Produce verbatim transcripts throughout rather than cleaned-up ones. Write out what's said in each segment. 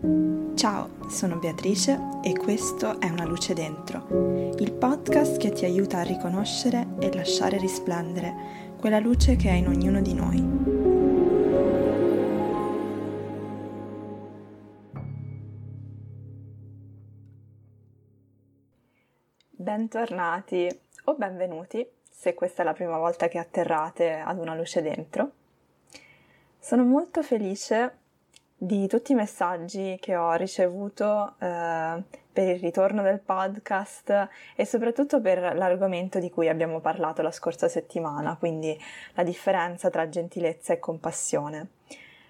Ciao, sono Beatrice e questo è Una Luce Dentro, il podcast che ti aiuta a riconoscere e lasciare risplendere quella luce che è in ognuno di noi. Bentornati o benvenuti, se questa è la prima volta che atterrate ad Una Luce Dentro. Sono molto felice di tutti i messaggi che ho ricevuto eh, per il ritorno del podcast e soprattutto per l'argomento di cui abbiamo parlato la scorsa settimana, quindi la differenza tra gentilezza e compassione.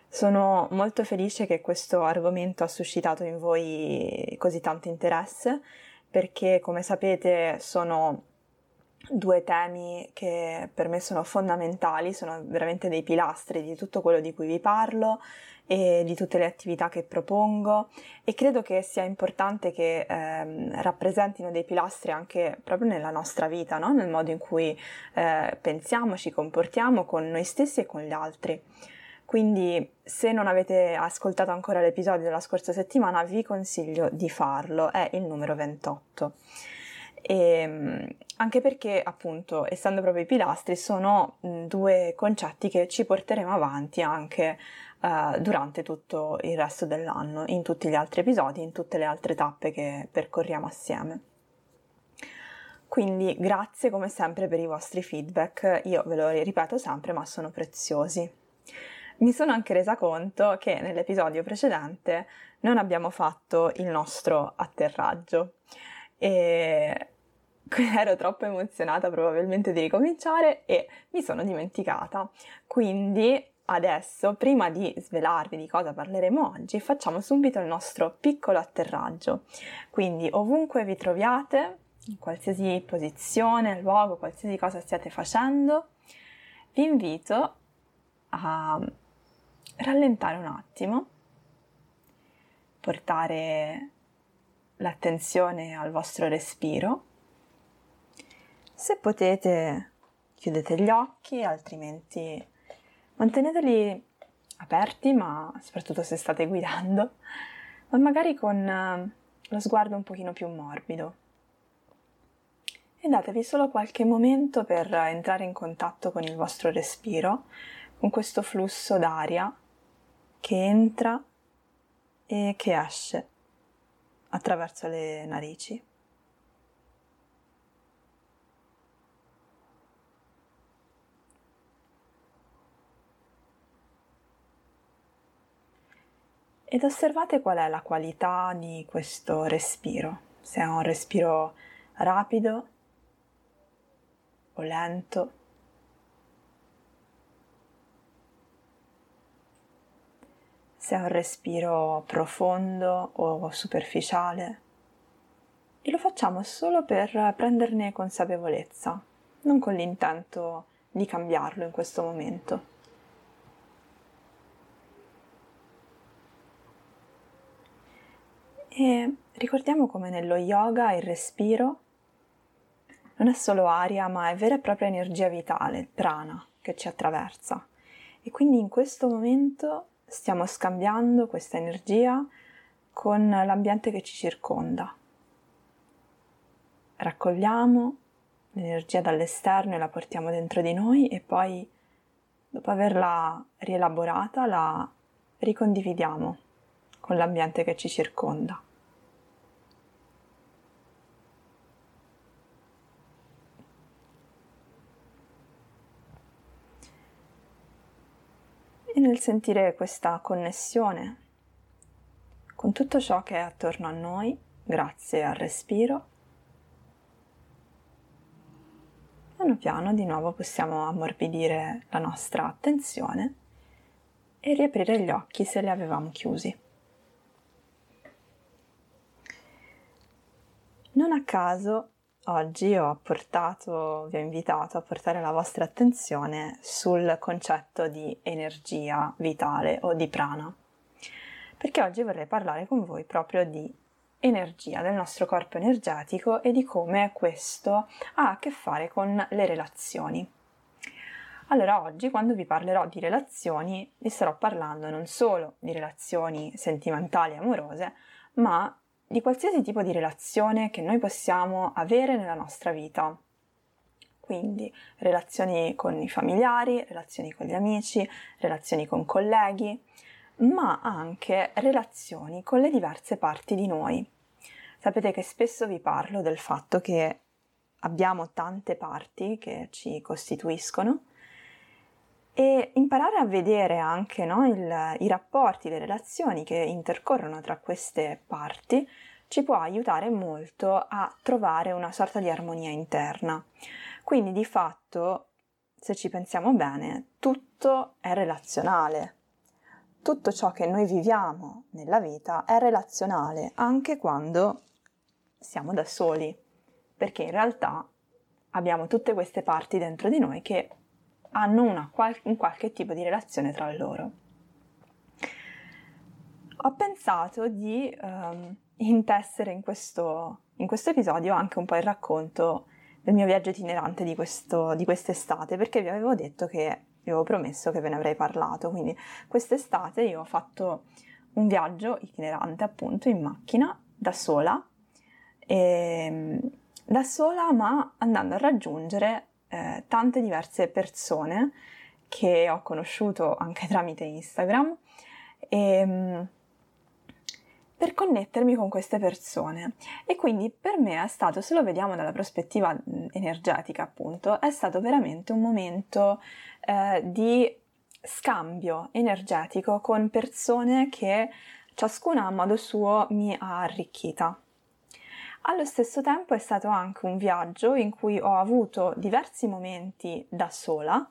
Sono molto felice che questo argomento ha suscitato in voi così tanto interesse, perché come sapete sono due temi che per me sono fondamentali, sono veramente dei pilastri di tutto quello di cui vi parlo e di tutte le attività che propongo, e credo che sia importante che eh, rappresentino dei pilastri anche proprio nella nostra vita, no? Nel modo in cui eh, pensiamo, ci comportiamo con noi stessi e con gli altri. Quindi se non avete ascoltato ancora l'episodio della scorsa settimana vi consiglio di farlo, è il numero ventotto. E, anche perché appunto, essendo proprio i pilastri, sono due concetti che ci porteremo avanti anche eh, durante tutto il resto dell'anno, in tutti gli altri episodi, in tutte le altre tappe che percorriamo assieme. Quindi grazie come sempre per i vostri feedback, io ve lo ripeto sempre ma sono preziosi. Mi sono anche resa conto che nell'episodio precedente non abbiamo fatto il nostro atterraggio e ero troppo emozionata probabilmente di ricominciare e mi sono dimenticata. Quindi adesso, prima di svelarvi di cosa parleremo oggi, facciamo subito il nostro piccolo atterraggio. Quindi ovunque vi troviate, in qualsiasi posizione, luogo, qualsiasi cosa stiate facendo, vi invito a rallentare un attimo, portare l'attenzione al vostro respiro. Se potete chiudete gli occhi, altrimenti manteneteli aperti, ma soprattutto se state guidando, ma magari con lo sguardo un pochino più morbido. E datevi solo qualche momento per entrare in contatto con il vostro respiro, con questo flusso d'aria che entra e che esce attraverso le narici. Ed osservate qual è la qualità di questo respiro, se è un respiro rapido o lento. Se è un respiro profondo o superficiale, e lo facciamo solo per prenderne consapevolezza, non con l'intento di cambiarlo in questo momento. E ricordiamo come nello yoga il respiro non è solo aria, ma è vera e propria energia vitale, prana, che ci attraversa. E quindi in questo momento stiamo scambiando questa energia con l'ambiente che ci circonda. Raccogliamo l'energia dall'esterno e la portiamo dentro di noi e poi, dopo averla rielaborata, la ricondividiamo con l'ambiente che ci circonda. E nel sentire questa connessione con tutto ciò che è attorno a noi, grazie al respiro, piano piano di nuovo possiamo ammorbidire la nostra attenzione e riaprire gli occhi se li avevamo chiusi. Non a caso oggi ho portato, vi ho invitato a portare la vostra attenzione sul concetto di energia vitale o di prana, perché oggi vorrei parlare con voi proprio di energia, del nostro corpo energetico e di come questo ha a che fare con le relazioni. Allora oggi, quando vi parlerò di relazioni, vi starò parlando non solo di relazioni sentimentali e amorose, ma di qualsiasi tipo di relazione che noi possiamo avere nella nostra vita. Quindi relazioni con i familiari, relazioni con gli amici, relazioni con colleghi, ma anche relazioni con le diverse parti di noi. Sapete che spesso vi parlo del fatto che abbiamo tante parti che ci costituiscono e imparare a vedere anche no, il, i rapporti, le relazioni che intercorrono tra queste parti ci può aiutare molto a trovare una sorta di armonia interna. Quindi di fatto, se ci pensiamo bene, tutto è relazionale. Tutto ciò che noi viviamo nella vita è relazionale, anche quando siamo da soli, perché in realtà abbiamo tutte queste parti dentro di noi che hanno una qual- un qualche tipo di relazione tra loro. Ho pensato di ehm, intessere in questo, in questo episodio anche un po' il racconto del mio viaggio itinerante di, questo, di quest'estate, perché vi avevo detto che, vi avevo promesso che ve ne avrei parlato, quindi quest'estate io ho fatto un viaggio itinerante appunto in macchina, da sola, e, da sola ma andando a raggiungere eh, tante diverse persone che ho conosciuto anche tramite Instagram, e, per connettermi con queste persone. E quindi per me è stato, se lo vediamo dalla prospettiva energetica appunto, è stato veramente un momento eh, di scambio energetico con persone che ciascuna a modo suo mi ha arricchita. Allo stesso tempo è stato anche un viaggio in cui ho avuto diversi momenti da sola,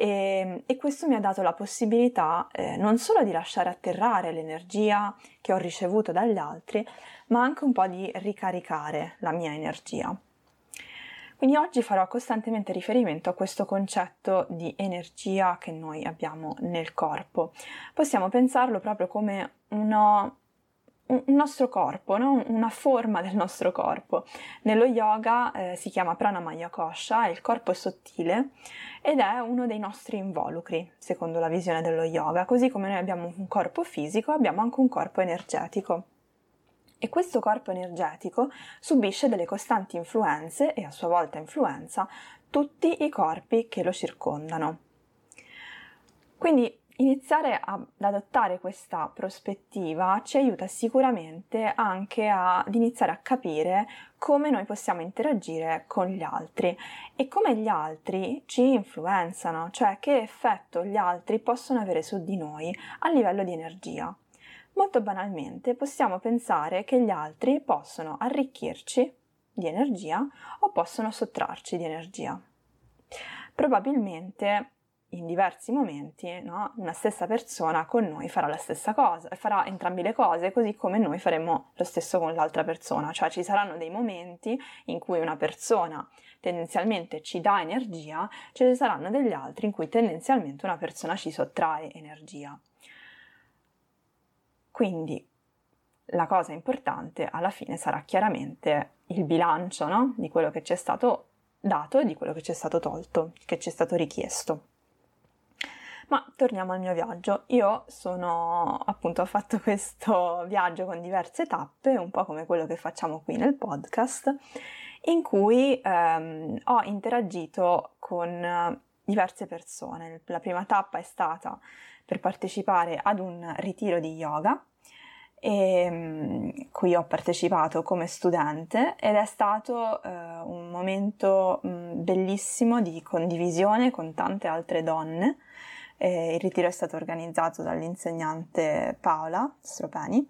E, e questo mi ha dato la possibilità eh, non solo di lasciare atterrare l'energia che ho ricevuto dagli altri, ma anche un po' di ricaricare la mia energia. Quindi oggi farò costantemente riferimento a questo concetto di energia che noi abbiamo nel corpo. Possiamo pensarlo proprio come uno, un nostro corpo, no? Una forma del nostro corpo. Nello yoga eh, si chiama pranamaya kosha, è il corpo sottile ed è uno dei nostri involucri, secondo la visione dello yoga. Così come noi abbiamo un corpo fisico, abbiamo anche un corpo energetico. E questo corpo energetico subisce delle costanti influenze e a sua volta influenza tutti i corpi che lo circondano. Quindi iniziare ad adottare questa prospettiva ci aiuta sicuramente anche a, ad iniziare a capire come noi possiamo interagire con gli altri e come gli altri ci influenzano, cioè che effetto gli altri possono avere su di noi a livello di energia. Molto banalmente possiamo pensare che gli altri possono arricchirci di energia o possono sottrarci di energia. Probabilmente in diversi momenti, no? Una stessa persona con noi farà la stessa cosa, farà entrambe le cose, così come noi faremo lo stesso con l'altra persona, cioè ci saranno dei momenti in cui una persona tendenzialmente ci dà energia, ce ne saranno degli altri in cui tendenzialmente una persona ci sottrae energia. Quindi la cosa importante alla fine sarà chiaramente il bilancio, no? Di quello che ci è stato dato e di quello che ci è stato tolto, che ci è stato richiesto. Ma torniamo al mio viaggio. Io sono, appunto, ho fatto questo viaggio con diverse tappe, un po' come quello che facciamo qui nel podcast, in cui ehm, ho interagito con diverse persone. La prima tappa è stata per partecipare ad un ritiro di yoga, e qui ho partecipato come studente ed è stato eh, un momento mh, bellissimo di condivisione con tante altre donne. Eh, il ritiro è stato organizzato dall'insegnante Paola Stropani,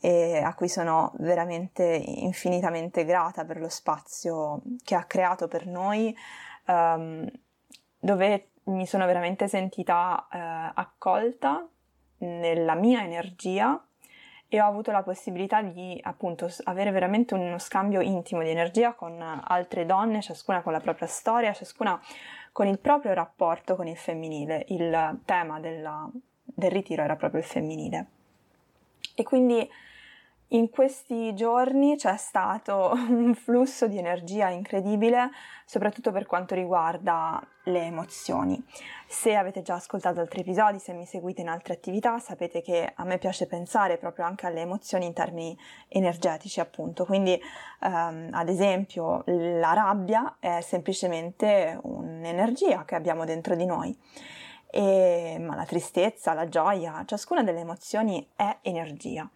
eh, a cui sono veramente infinitamente grata per lo spazio che ha creato per noi, ehm, dove mi sono veramente sentita eh, accolta nella mia energia e ho avuto la possibilità di appunto avere veramente uno scambio intimo di energia con altre donne, ciascuna con la propria storia, ciascuna con il proprio rapporto con il femminile. Il tema della, del ritiro era proprio il femminile. E quindi In questi giorni c'è stato un flusso di energia incredibile, soprattutto per quanto riguarda le emozioni. Se avete già ascoltato altri episodi, se mi seguite in altre attività, sapete che a me piace pensare proprio anche alle emozioni in termini energetici, appunto. Quindi, ehm, ad esempio, la rabbia è semplicemente un'energia che abbiamo dentro di noi. E, ma la tristezza, la gioia, ciascuna delle emozioni è energia.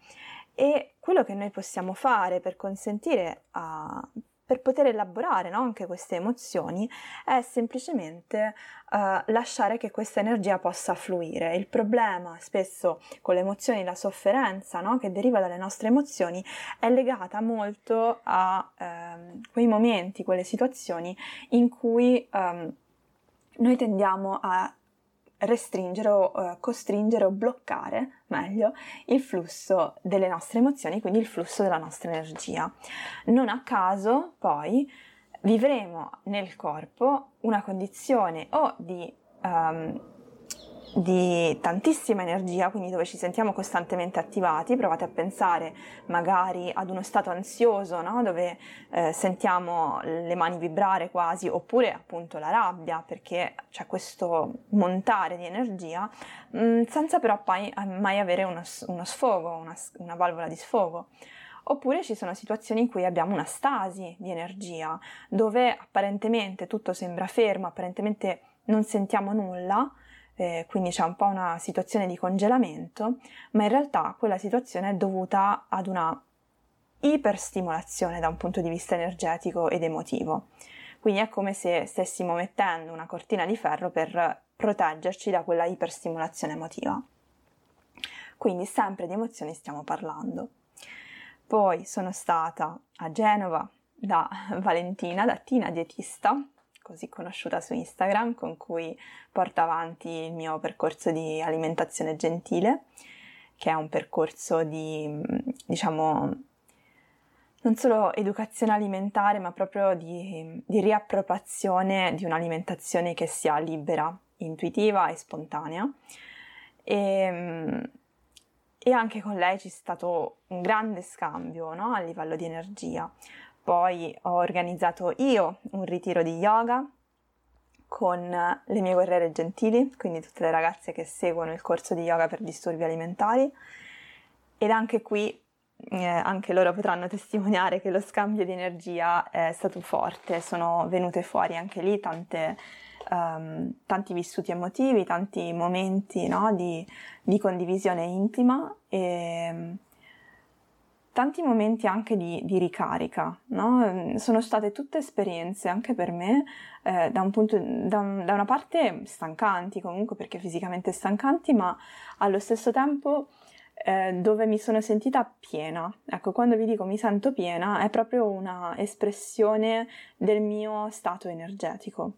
E quello che noi possiamo fare per consentire, a, per poter elaborare, no, anche queste emozioni, è semplicemente uh, lasciare che questa energia possa fluire. Il problema spesso con le emozioni, la sofferenza, no, che deriva dalle nostre emozioni, è legata molto a um, quei momenti, quelle situazioni in cui um, noi tendiamo a restringere o costringere o bloccare, meglio, il flusso delle nostre emozioni, quindi il flusso della nostra energia. Non a caso, poi, vivremo nel corpo una condizione o di, um, di tantissima energia, quindi dove ci sentiamo costantemente attivati. Provate a pensare magari ad uno stato ansioso, no? Dove eh, sentiamo le mani vibrare quasi, oppure appunto la rabbia, perché c'è questo montare di energia mh, senza però mai, mai avere uno, uno sfogo, una, una valvola di sfogo. Oppure ci sono situazioni in cui abbiamo una stasi di energia, dove apparentemente tutto sembra fermo, apparentemente non sentiamo nulla. Eh, quindi c'è un po' una situazione di congelamento, ma in realtà quella situazione è dovuta ad una iperstimolazione da un punto di vista energetico ed emotivo. Quindi è come se stessimo mettendo una cortina di ferro per proteggerci da quella iperstimolazione emotiva. Quindi sempre di emozioni stiamo parlando. Poi sono stata a Genova da Valentina, da Tina dietista, così conosciuta su Instagram, con cui porto avanti il mio percorso di alimentazione gentile, che è un percorso di, diciamo, non solo educazione alimentare, ma proprio di, di riappropriazione di un'alimentazione che sia libera, intuitiva e spontanea. E, e anche con lei c'è stato un grande scambio, no? A livello di energia. Poi ho organizzato io un ritiro di yoga con le mie guerriere gentili, quindi tutte le ragazze che seguono il corso di yoga per disturbi alimentari, ed anche qui eh, anche loro potranno testimoniare che lo scambio di energia è stato forte. Sono venute fuori anche lì tante, um, tanti vissuti emotivi, tanti momenti, no, di, di condivisione intima e tanti momenti anche di, di ricarica, no? Sono state tutte esperienze, anche per me, eh, da un punto, da, un, da una parte stancanti comunque, perché fisicamente stancanti, ma allo stesso tempo eh, dove mi sono sentita piena. Ecco, quando vi dico mi sento piena, è proprio una espressione del mio stato energetico.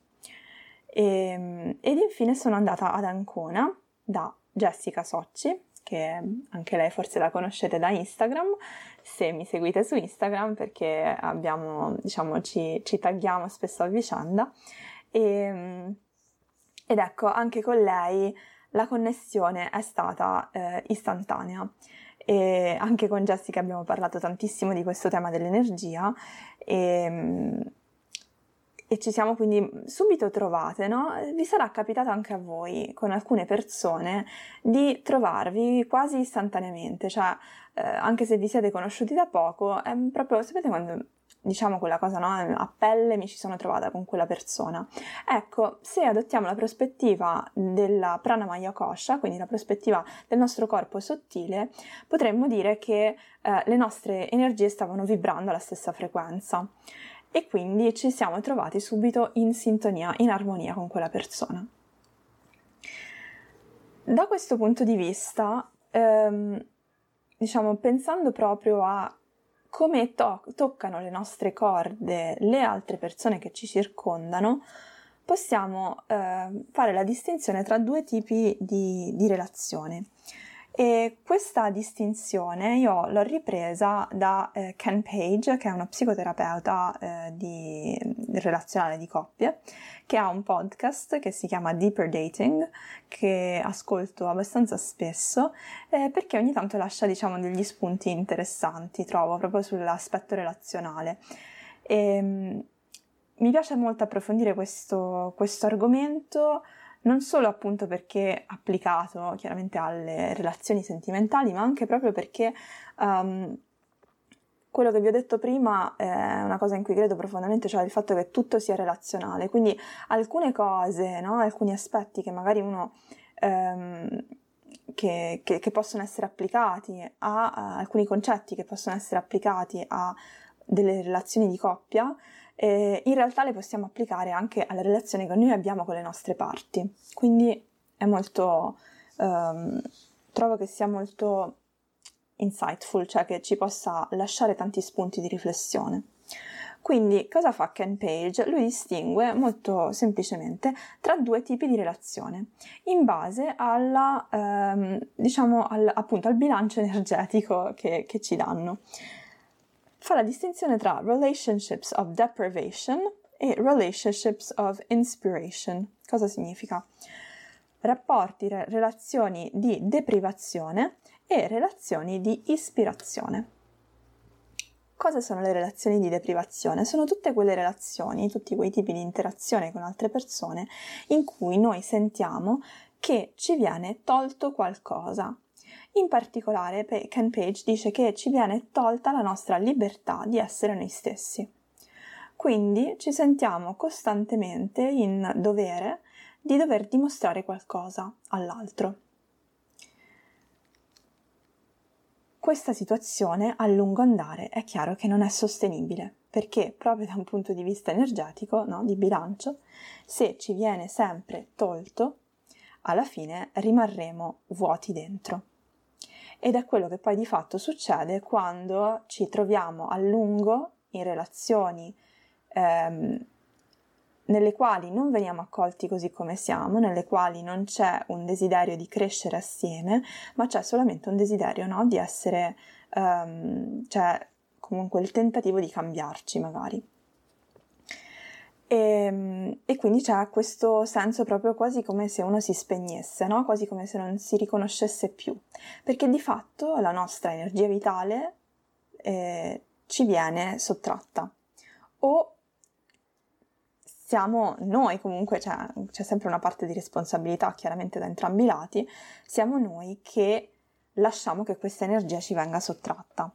E, ed infine sono andata ad Ancona da Jessica Socci, che anche lei forse la conoscete da Instagram, se mi seguite su Instagram, perché abbiamo, diciamo, ci, ci tagghiamo spesso a vicenda, e, ed ecco, anche con lei la connessione è stata eh, istantanea, e anche con Jessica abbiamo parlato tantissimo di questo tema dell'energia, e, e ci siamo quindi subito trovate, no? Vi sarà capitato anche a voi, con alcune persone, di trovarvi quasi istantaneamente, cioè eh, anche se vi siete conosciuti da poco, è proprio, sapete quando diciamo quella cosa, no? A pelle mi ci sono trovata con quella persona. Ecco, se adottiamo la prospettiva della pranamaya kosha, quindi la prospettiva del nostro corpo sottile, potremmo dire che eh, le nostre energie stavano vibrando alla stessa frequenza. E quindi ci siamo trovati subito in sintonia, in armonia con quella persona. Da questo punto di vista, ehm, diciamo, pensando proprio a come to- toccano le nostre corde le altre persone che ci circondano, possiamo eh, fare la distinzione tra due tipi di, di relazione. E questa distinzione io l'ho ripresa da eh, Ken Page, che è una psicoterapeuta eh, di, relazionale di coppie, che ha un podcast che si chiama Deeper Dating, che ascolto abbastanza spesso eh, perché ogni tanto lascia, diciamo, degli spunti interessanti, trovo, proprio sull'aspetto relazionale. E, mh, mi piace molto approfondire questo, questo argomento, non solo appunto perché applicato chiaramente alle relazioni sentimentali, ma anche proprio perché um, quello che vi ho detto prima è una cosa in cui credo profondamente, cioè il fatto che tutto sia relazionale. Quindi alcune cose, no? Alcuni aspetti che magari uno... Um, Che, che, che possono essere applicati a, a alcuni concetti che possono essere applicati a delle relazioni di coppia, eh, in realtà le possiamo applicare anche alla relazione che noi abbiamo con le nostre parti. Quindi è molto, ehm, trovo che sia molto insightful, cioè che ci possa lasciare tanti spunti di riflessione. Quindi cosa fa Ken Page? Lui distingue molto semplicemente tra due tipi di relazione in base alla, ehm, diciamo al, appunto al bilancio energetico che, che ci danno. Fa la distinzione tra relationships of deprivation e relationships of inspiration. Cosa significa? Rapporti, re, relazioni di deprivazione e relazioni di ispirazione. Cosa sono le relazioni di deprivazione? Sono tutte quelle relazioni, tutti quei tipi di interazione con altre persone in cui noi sentiamo che ci viene tolto qualcosa. In particolare, Ken Page dice che ci viene tolta la nostra libertà di essere noi stessi. Quindi ci sentiamo costantemente in dovere di dover dimostrare qualcosa all'altro. Questa situazione a lungo andare è chiaro che non è sostenibile, perché proprio da un punto di vista energetico, no, di bilancio, se ci viene sempre tolto, alla fine rimarremo vuoti dentro. Ed è quello che poi di fatto succede quando ci troviamo a lungo in relazioni ehm, nelle quali non veniamo accolti così come siamo, nelle quali non c'è un desiderio di crescere assieme, ma c'è solamente un desiderio, no, di essere, um, cioè comunque il tentativo di cambiarci magari. E, e quindi c'è questo senso proprio quasi come se uno si spegnesse, no? Quasi come se non si riconoscesse più, perché di fatto la nostra energia vitale eh, ci viene sottratta, o siamo noi comunque, cioè, c'è sempre una parte di responsabilità chiaramente da entrambi i lati, siamo noi che lasciamo che questa energia ci venga sottratta.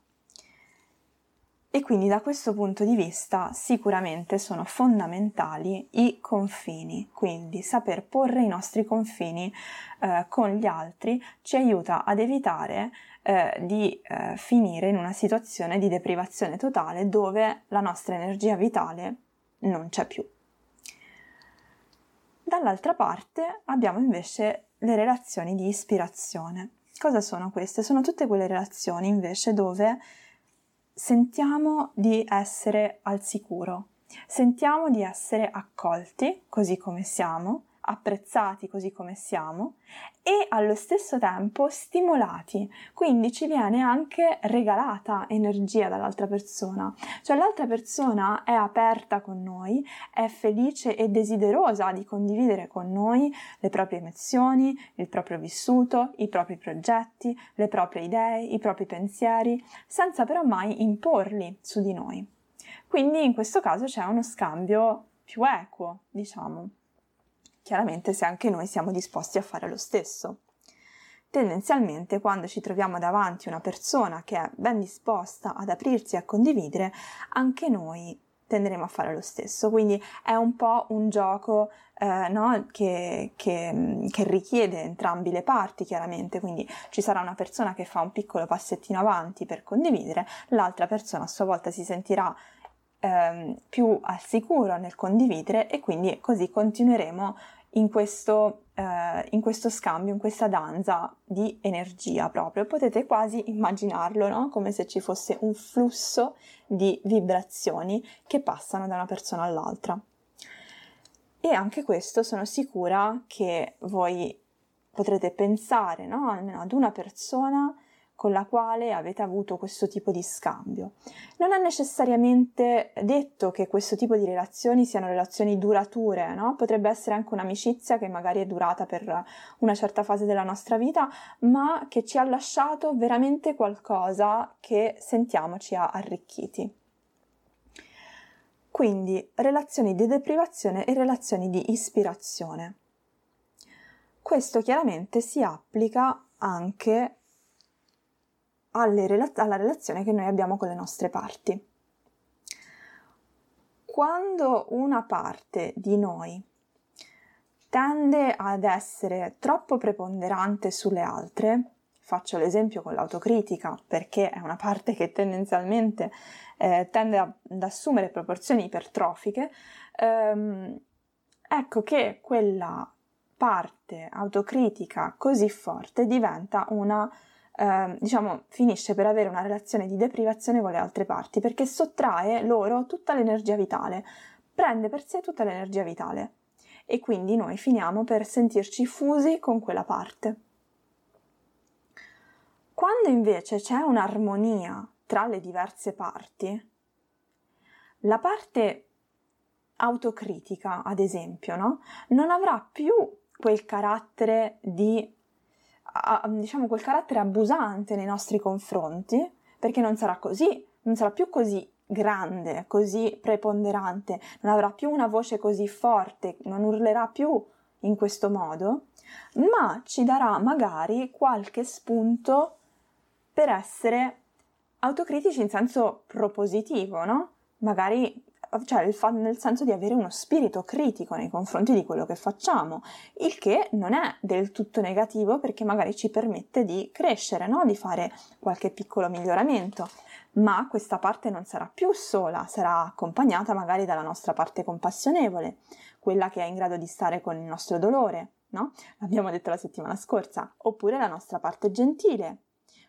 E quindi da questo punto di vista sicuramente sono fondamentali i confini, quindi saper porre i nostri confini eh, con gli altri ci aiuta ad evitare eh, di eh, finire in una situazione di deprivazione totale dove la nostra energia vitale non c'è più. Dall'altra parte abbiamo invece le relazioni di ispirazione. Cosa sono queste? Sono tutte quelle relazioni invece dove sentiamo di essere al sicuro, sentiamo di essere accolti così come siamo, apprezzati così come siamo e allo stesso tempo stimolati, quindi ci viene anche regalata energia dall'altra persona, cioè l'altra persona è aperta con noi, è felice e desiderosa di condividere con noi le proprie emozioni, il proprio vissuto, i propri progetti, le proprie idee, i propri pensieri, senza però mai imporli su di noi. Quindi in questo caso c'è uno scambio più equo, diciamo. Chiaramente se anche noi siamo disposti a fare lo stesso. Tendenzialmente quando ci troviamo davanti una persona che è ben disposta ad aprirsi e a condividere, anche noi tenderemo a fare lo stesso. Quindi è un po' un gioco eh, no? che, che, che richiede entrambi le parti chiaramente, quindi ci sarà una persona che fa un piccolo passettino avanti per condividere, l'altra persona a sua volta si sentirà ehm, più al sicuro nel condividere e quindi così continueremo in questo, eh, in questo scambio, in questa danza di energia proprio. Potete quasi immaginarlo, no? Come se ci fosse un flusso di vibrazioni che passano da una persona all'altra. E anche questo sono sicura che voi potrete pensare, no? Almeno ad una persona con la quale avete avuto questo tipo di scambio. Non è necessariamente detto che questo tipo di relazioni siano relazioni durature, no? Potrebbe essere anche un'amicizia che magari è durata per una certa fase della nostra vita, ma che ci ha lasciato veramente qualcosa che sentiamo ci ha arricchiti. Quindi relazioni di deprivazione e relazioni di ispirazione. Questo chiaramente si applica anche Alle rela- alla relazione che noi abbiamo con le nostre parti. Quando una parte di noi tende ad essere troppo preponderante sulle altre, faccio l'esempio con l'autocritica, perché è una parte che tendenzialmente eh, tende a, ad assumere proporzioni ipertrofiche, ehm, ecco che quella parte autocritica così forte diventa una Eh, diciamo finisce per avere una relazione di deprivazione con le altre parti, perché sottrae loro tutta l'energia vitale, prende per sé tutta l'energia vitale e quindi noi finiamo per sentirci fusi con quella parte. Quando invece c'è un'armonia tra le diverse parti, la parte autocritica, ad esempio, no? Non avrà più quel carattere di A, diciamo quel carattere abusante nei nostri confronti, perché non sarà così, non sarà più così grande, così preponderante, non avrà più una voce così forte, non urlerà più in questo modo, ma ci darà magari qualche spunto per essere autocritici in senso propositivo, no? Magari cioè il fa- nel senso di avere uno spirito critico nei confronti di quello che facciamo, il che non è del tutto negativo, perché magari ci permette di crescere, no? Di fare qualche piccolo miglioramento, ma questa parte non sarà più sola, sarà accompagnata magari dalla nostra parte compassionevole, quella che è in grado di stare con il nostro dolore, no? L'abbiamo detto la settimana scorsa, oppure la nostra parte gentile,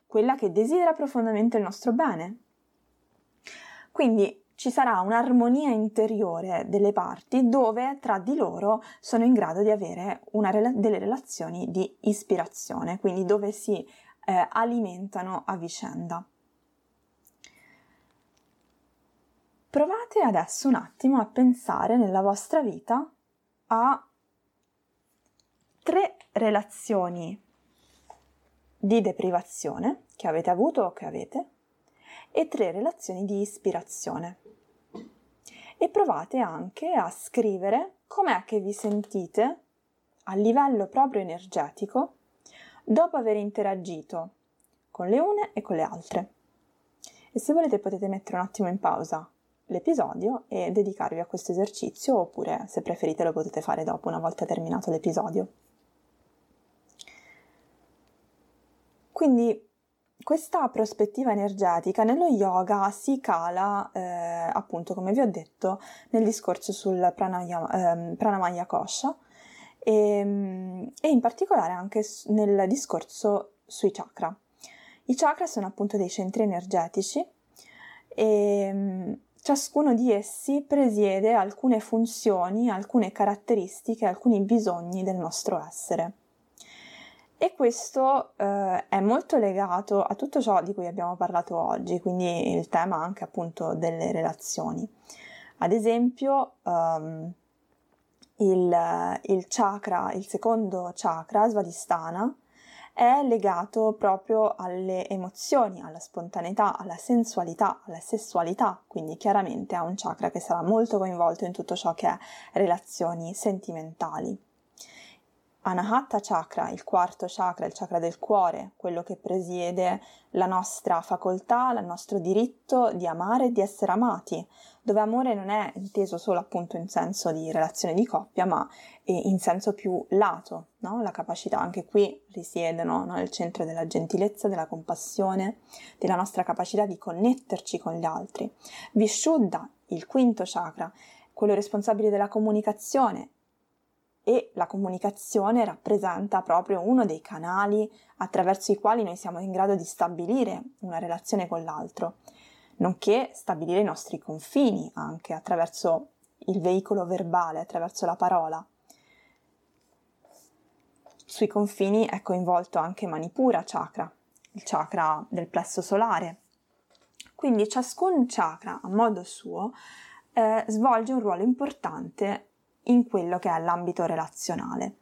quella che desidera profondamente il nostro bene. Quindi ci sarà un'armonia interiore delle parti dove tra di loro sono in grado di avere una rela- delle relazioni di ispirazione, quindi dove si eh, alimentano a vicenda. Provate adesso un attimo a pensare nella vostra vita a tre relazioni di deprivazione che avete avuto o che avete e tre relazioni di ispirazione. E provate anche a scrivere com'è che vi sentite a livello proprio energetico dopo aver interagito con le une e con le altre. E se volete potete mettere un attimo in pausa l'episodio e dedicarvi a questo esercizio, oppure se preferite lo potete fare dopo, una volta terminato l'episodio. Quindi questa prospettiva energetica nello yoga si cala, eh, appunto, come vi ho detto, nel discorso sul pranaya, eh, pranamaya kosha e, e in particolare anche nel discorso sui chakra. I chakra sono appunto dei centri energetici e ciascuno di essi presiede alcune funzioni, alcune caratteristiche, alcuni bisogni del nostro essere. E questo eh, è molto legato a tutto ciò di cui abbiamo parlato oggi, quindi il tema anche appunto delle relazioni. Ad esempio um, il, il chakra, il secondo chakra, Svadhisthana, è legato proprio alle emozioni, alla spontaneità, alla sensualità, alla sessualità, quindi chiaramente è un chakra che sarà molto coinvolto in tutto ciò che è relazioni sentimentali. Anahata chakra, il quarto chakra, il chakra del cuore, quello che presiede la nostra facoltà, il nostro diritto di amare e di essere amati, dove amore non è inteso solo appunto in senso di relazione di coppia, ma in senso più lato, no? La capacità, anche qui risiedono, no? Il centro della gentilezza, della compassione, della nostra capacità di connetterci con gli altri. Vishuddha, il quinto chakra, quello responsabile della comunicazione, e la comunicazione rappresenta proprio uno dei canali attraverso i quali noi siamo in grado di stabilire una relazione con l'altro, nonché stabilire i nostri confini anche attraverso il veicolo verbale, attraverso la parola. Sui confini è coinvolto anche Manipura chakra, il chakra del plesso solare. Quindi ciascun chakra, a modo suo, eh, svolge un ruolo importante in quello che è l'ambito relazionale.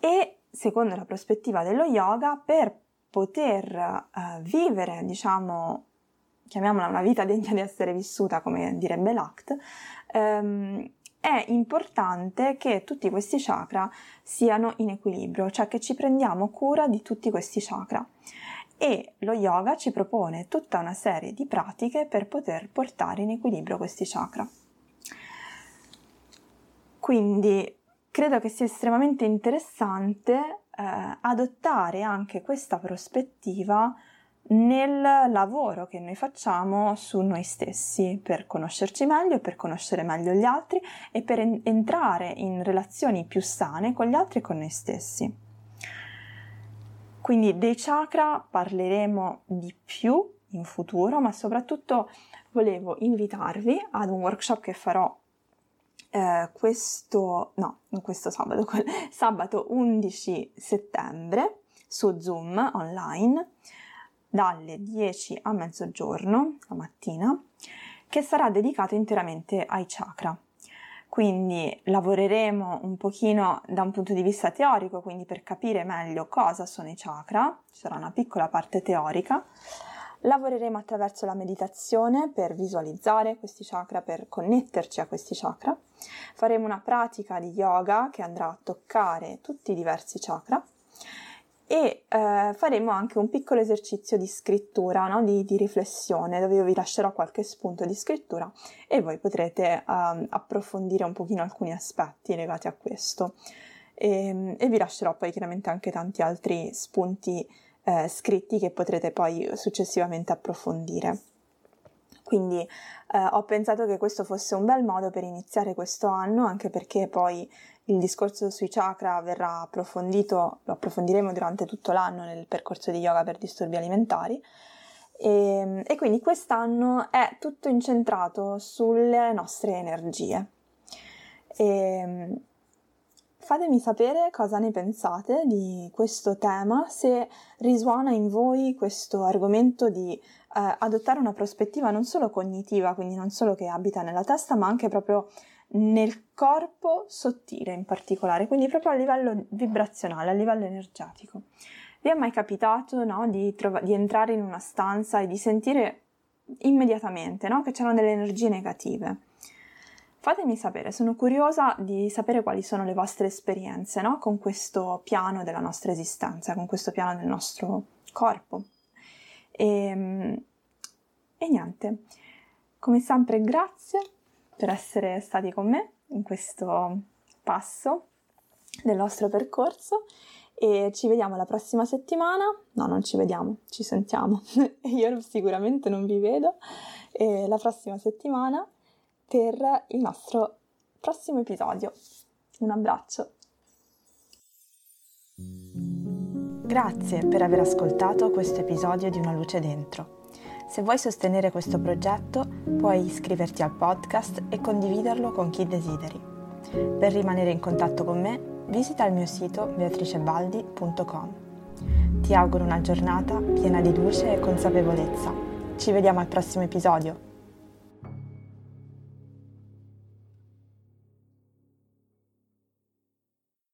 E secondo la prospettiva dello yoga, per poter eh, vivere, diciamo, chiamiamola una vita degna di essere vissuta, come direbbe l'A C T, ehm, è importante che tutti questi chakra siano in equilibrio, cioè che ci prendiamo cura di tutti questi chakra. E lo yoga ci propone tutta una serie di pratiche per poter portare in equilibrio questi chakra. Quindi credo che sia estremamente interessante eh, adottare anche questa prospettiva nel lavoro che noi facciamo su noi stessi, per conoscerci meglio, per conoscere meglio gli altri e per en- entrare in relazioni più sane con gli altri e con noi stessi. Quindi dei chakra parleremo di più in futuro, ma soprattutto volevo invitarvi ad un workshop che farò eh, questo, no, non questo sabato, sabato undici settembre su Zoom online, dalle dieci a mezzogiorno, la mattina, che sarà dedicato interamente ai chakra. Quindi lavoreremo un pochino da un punto di vista teorico, quindi per capire meglio cosa sono i chakra, ci sarà una piccola parte teorica. Lavoreremo attraverso la meditazione per visualizzare questi chakra, per connetterci a questi chakra. Faremo una pratica di yoga che andrà a toccare tutti i diversi chakra. E eh, faremo anche un piccolo esercizio di scrittura, no? di, di riflessione, dove io vi lascerò qualche spunto di scrittura e voi potrete um, approfondire un pochino alcuni aspetti legati a questo. E, e vi lascerò poi chiaramente anche tanti altri spunti eh, scritti che potrete poi successivamente approfondire. Quindi eh, ho pensato che questo fosse un bel modo per iniziare questo anno, anche perché poi il discorso sui chakra verrà approfondito, lo approfondiremo durante tutto l'anno nel percorso di yoga per disturbi alimentari, e, e quindi quest'anno è tutto incentrato sulle nostre energie. E, fatemi sapere cosa ne pensate di questo tema, se risuona in voi questo argomento di eh, adottare una prospettiva non solo cognitiva, quindi non solo che abita nella testa, ma anche proprio nel corpo sottile in particolare, quindi proprio a livello vibrazionale, a livello energetico. Vi è mai capitato, no, di, trova- di entrare in una stanza e di sentire immediatamente, no, che c'erano delle energie negative? Fatemi sapere, sono curiosa di sapere quali sono le vostre esperienze, no? Con questo piano della nostra esistenza, con questo piano del nostro corpo. E, e niente, come sempre grazie per essere stati con me in questo passo del nostro percorso e ci vediamo la prossima settimana. No, non ci vediamo, ci sentiamo. Io sicuramente non vi vedo. E la prossima settimana per il nostro prossimo episodio. Un abbraccio. Grazie per aver ascoltato questo episodio di Una Luce Dentro. Se vuoi sostenere questo progetto, puoi iscriverti al podcast e condividerlo con chi desideri. Per rimanere in contatto con me, visita il mio sito beatrice baldi punto com. Ti auguro una giornata piena di luce e consapevolezza. Ci vediamo al prossimo episodio.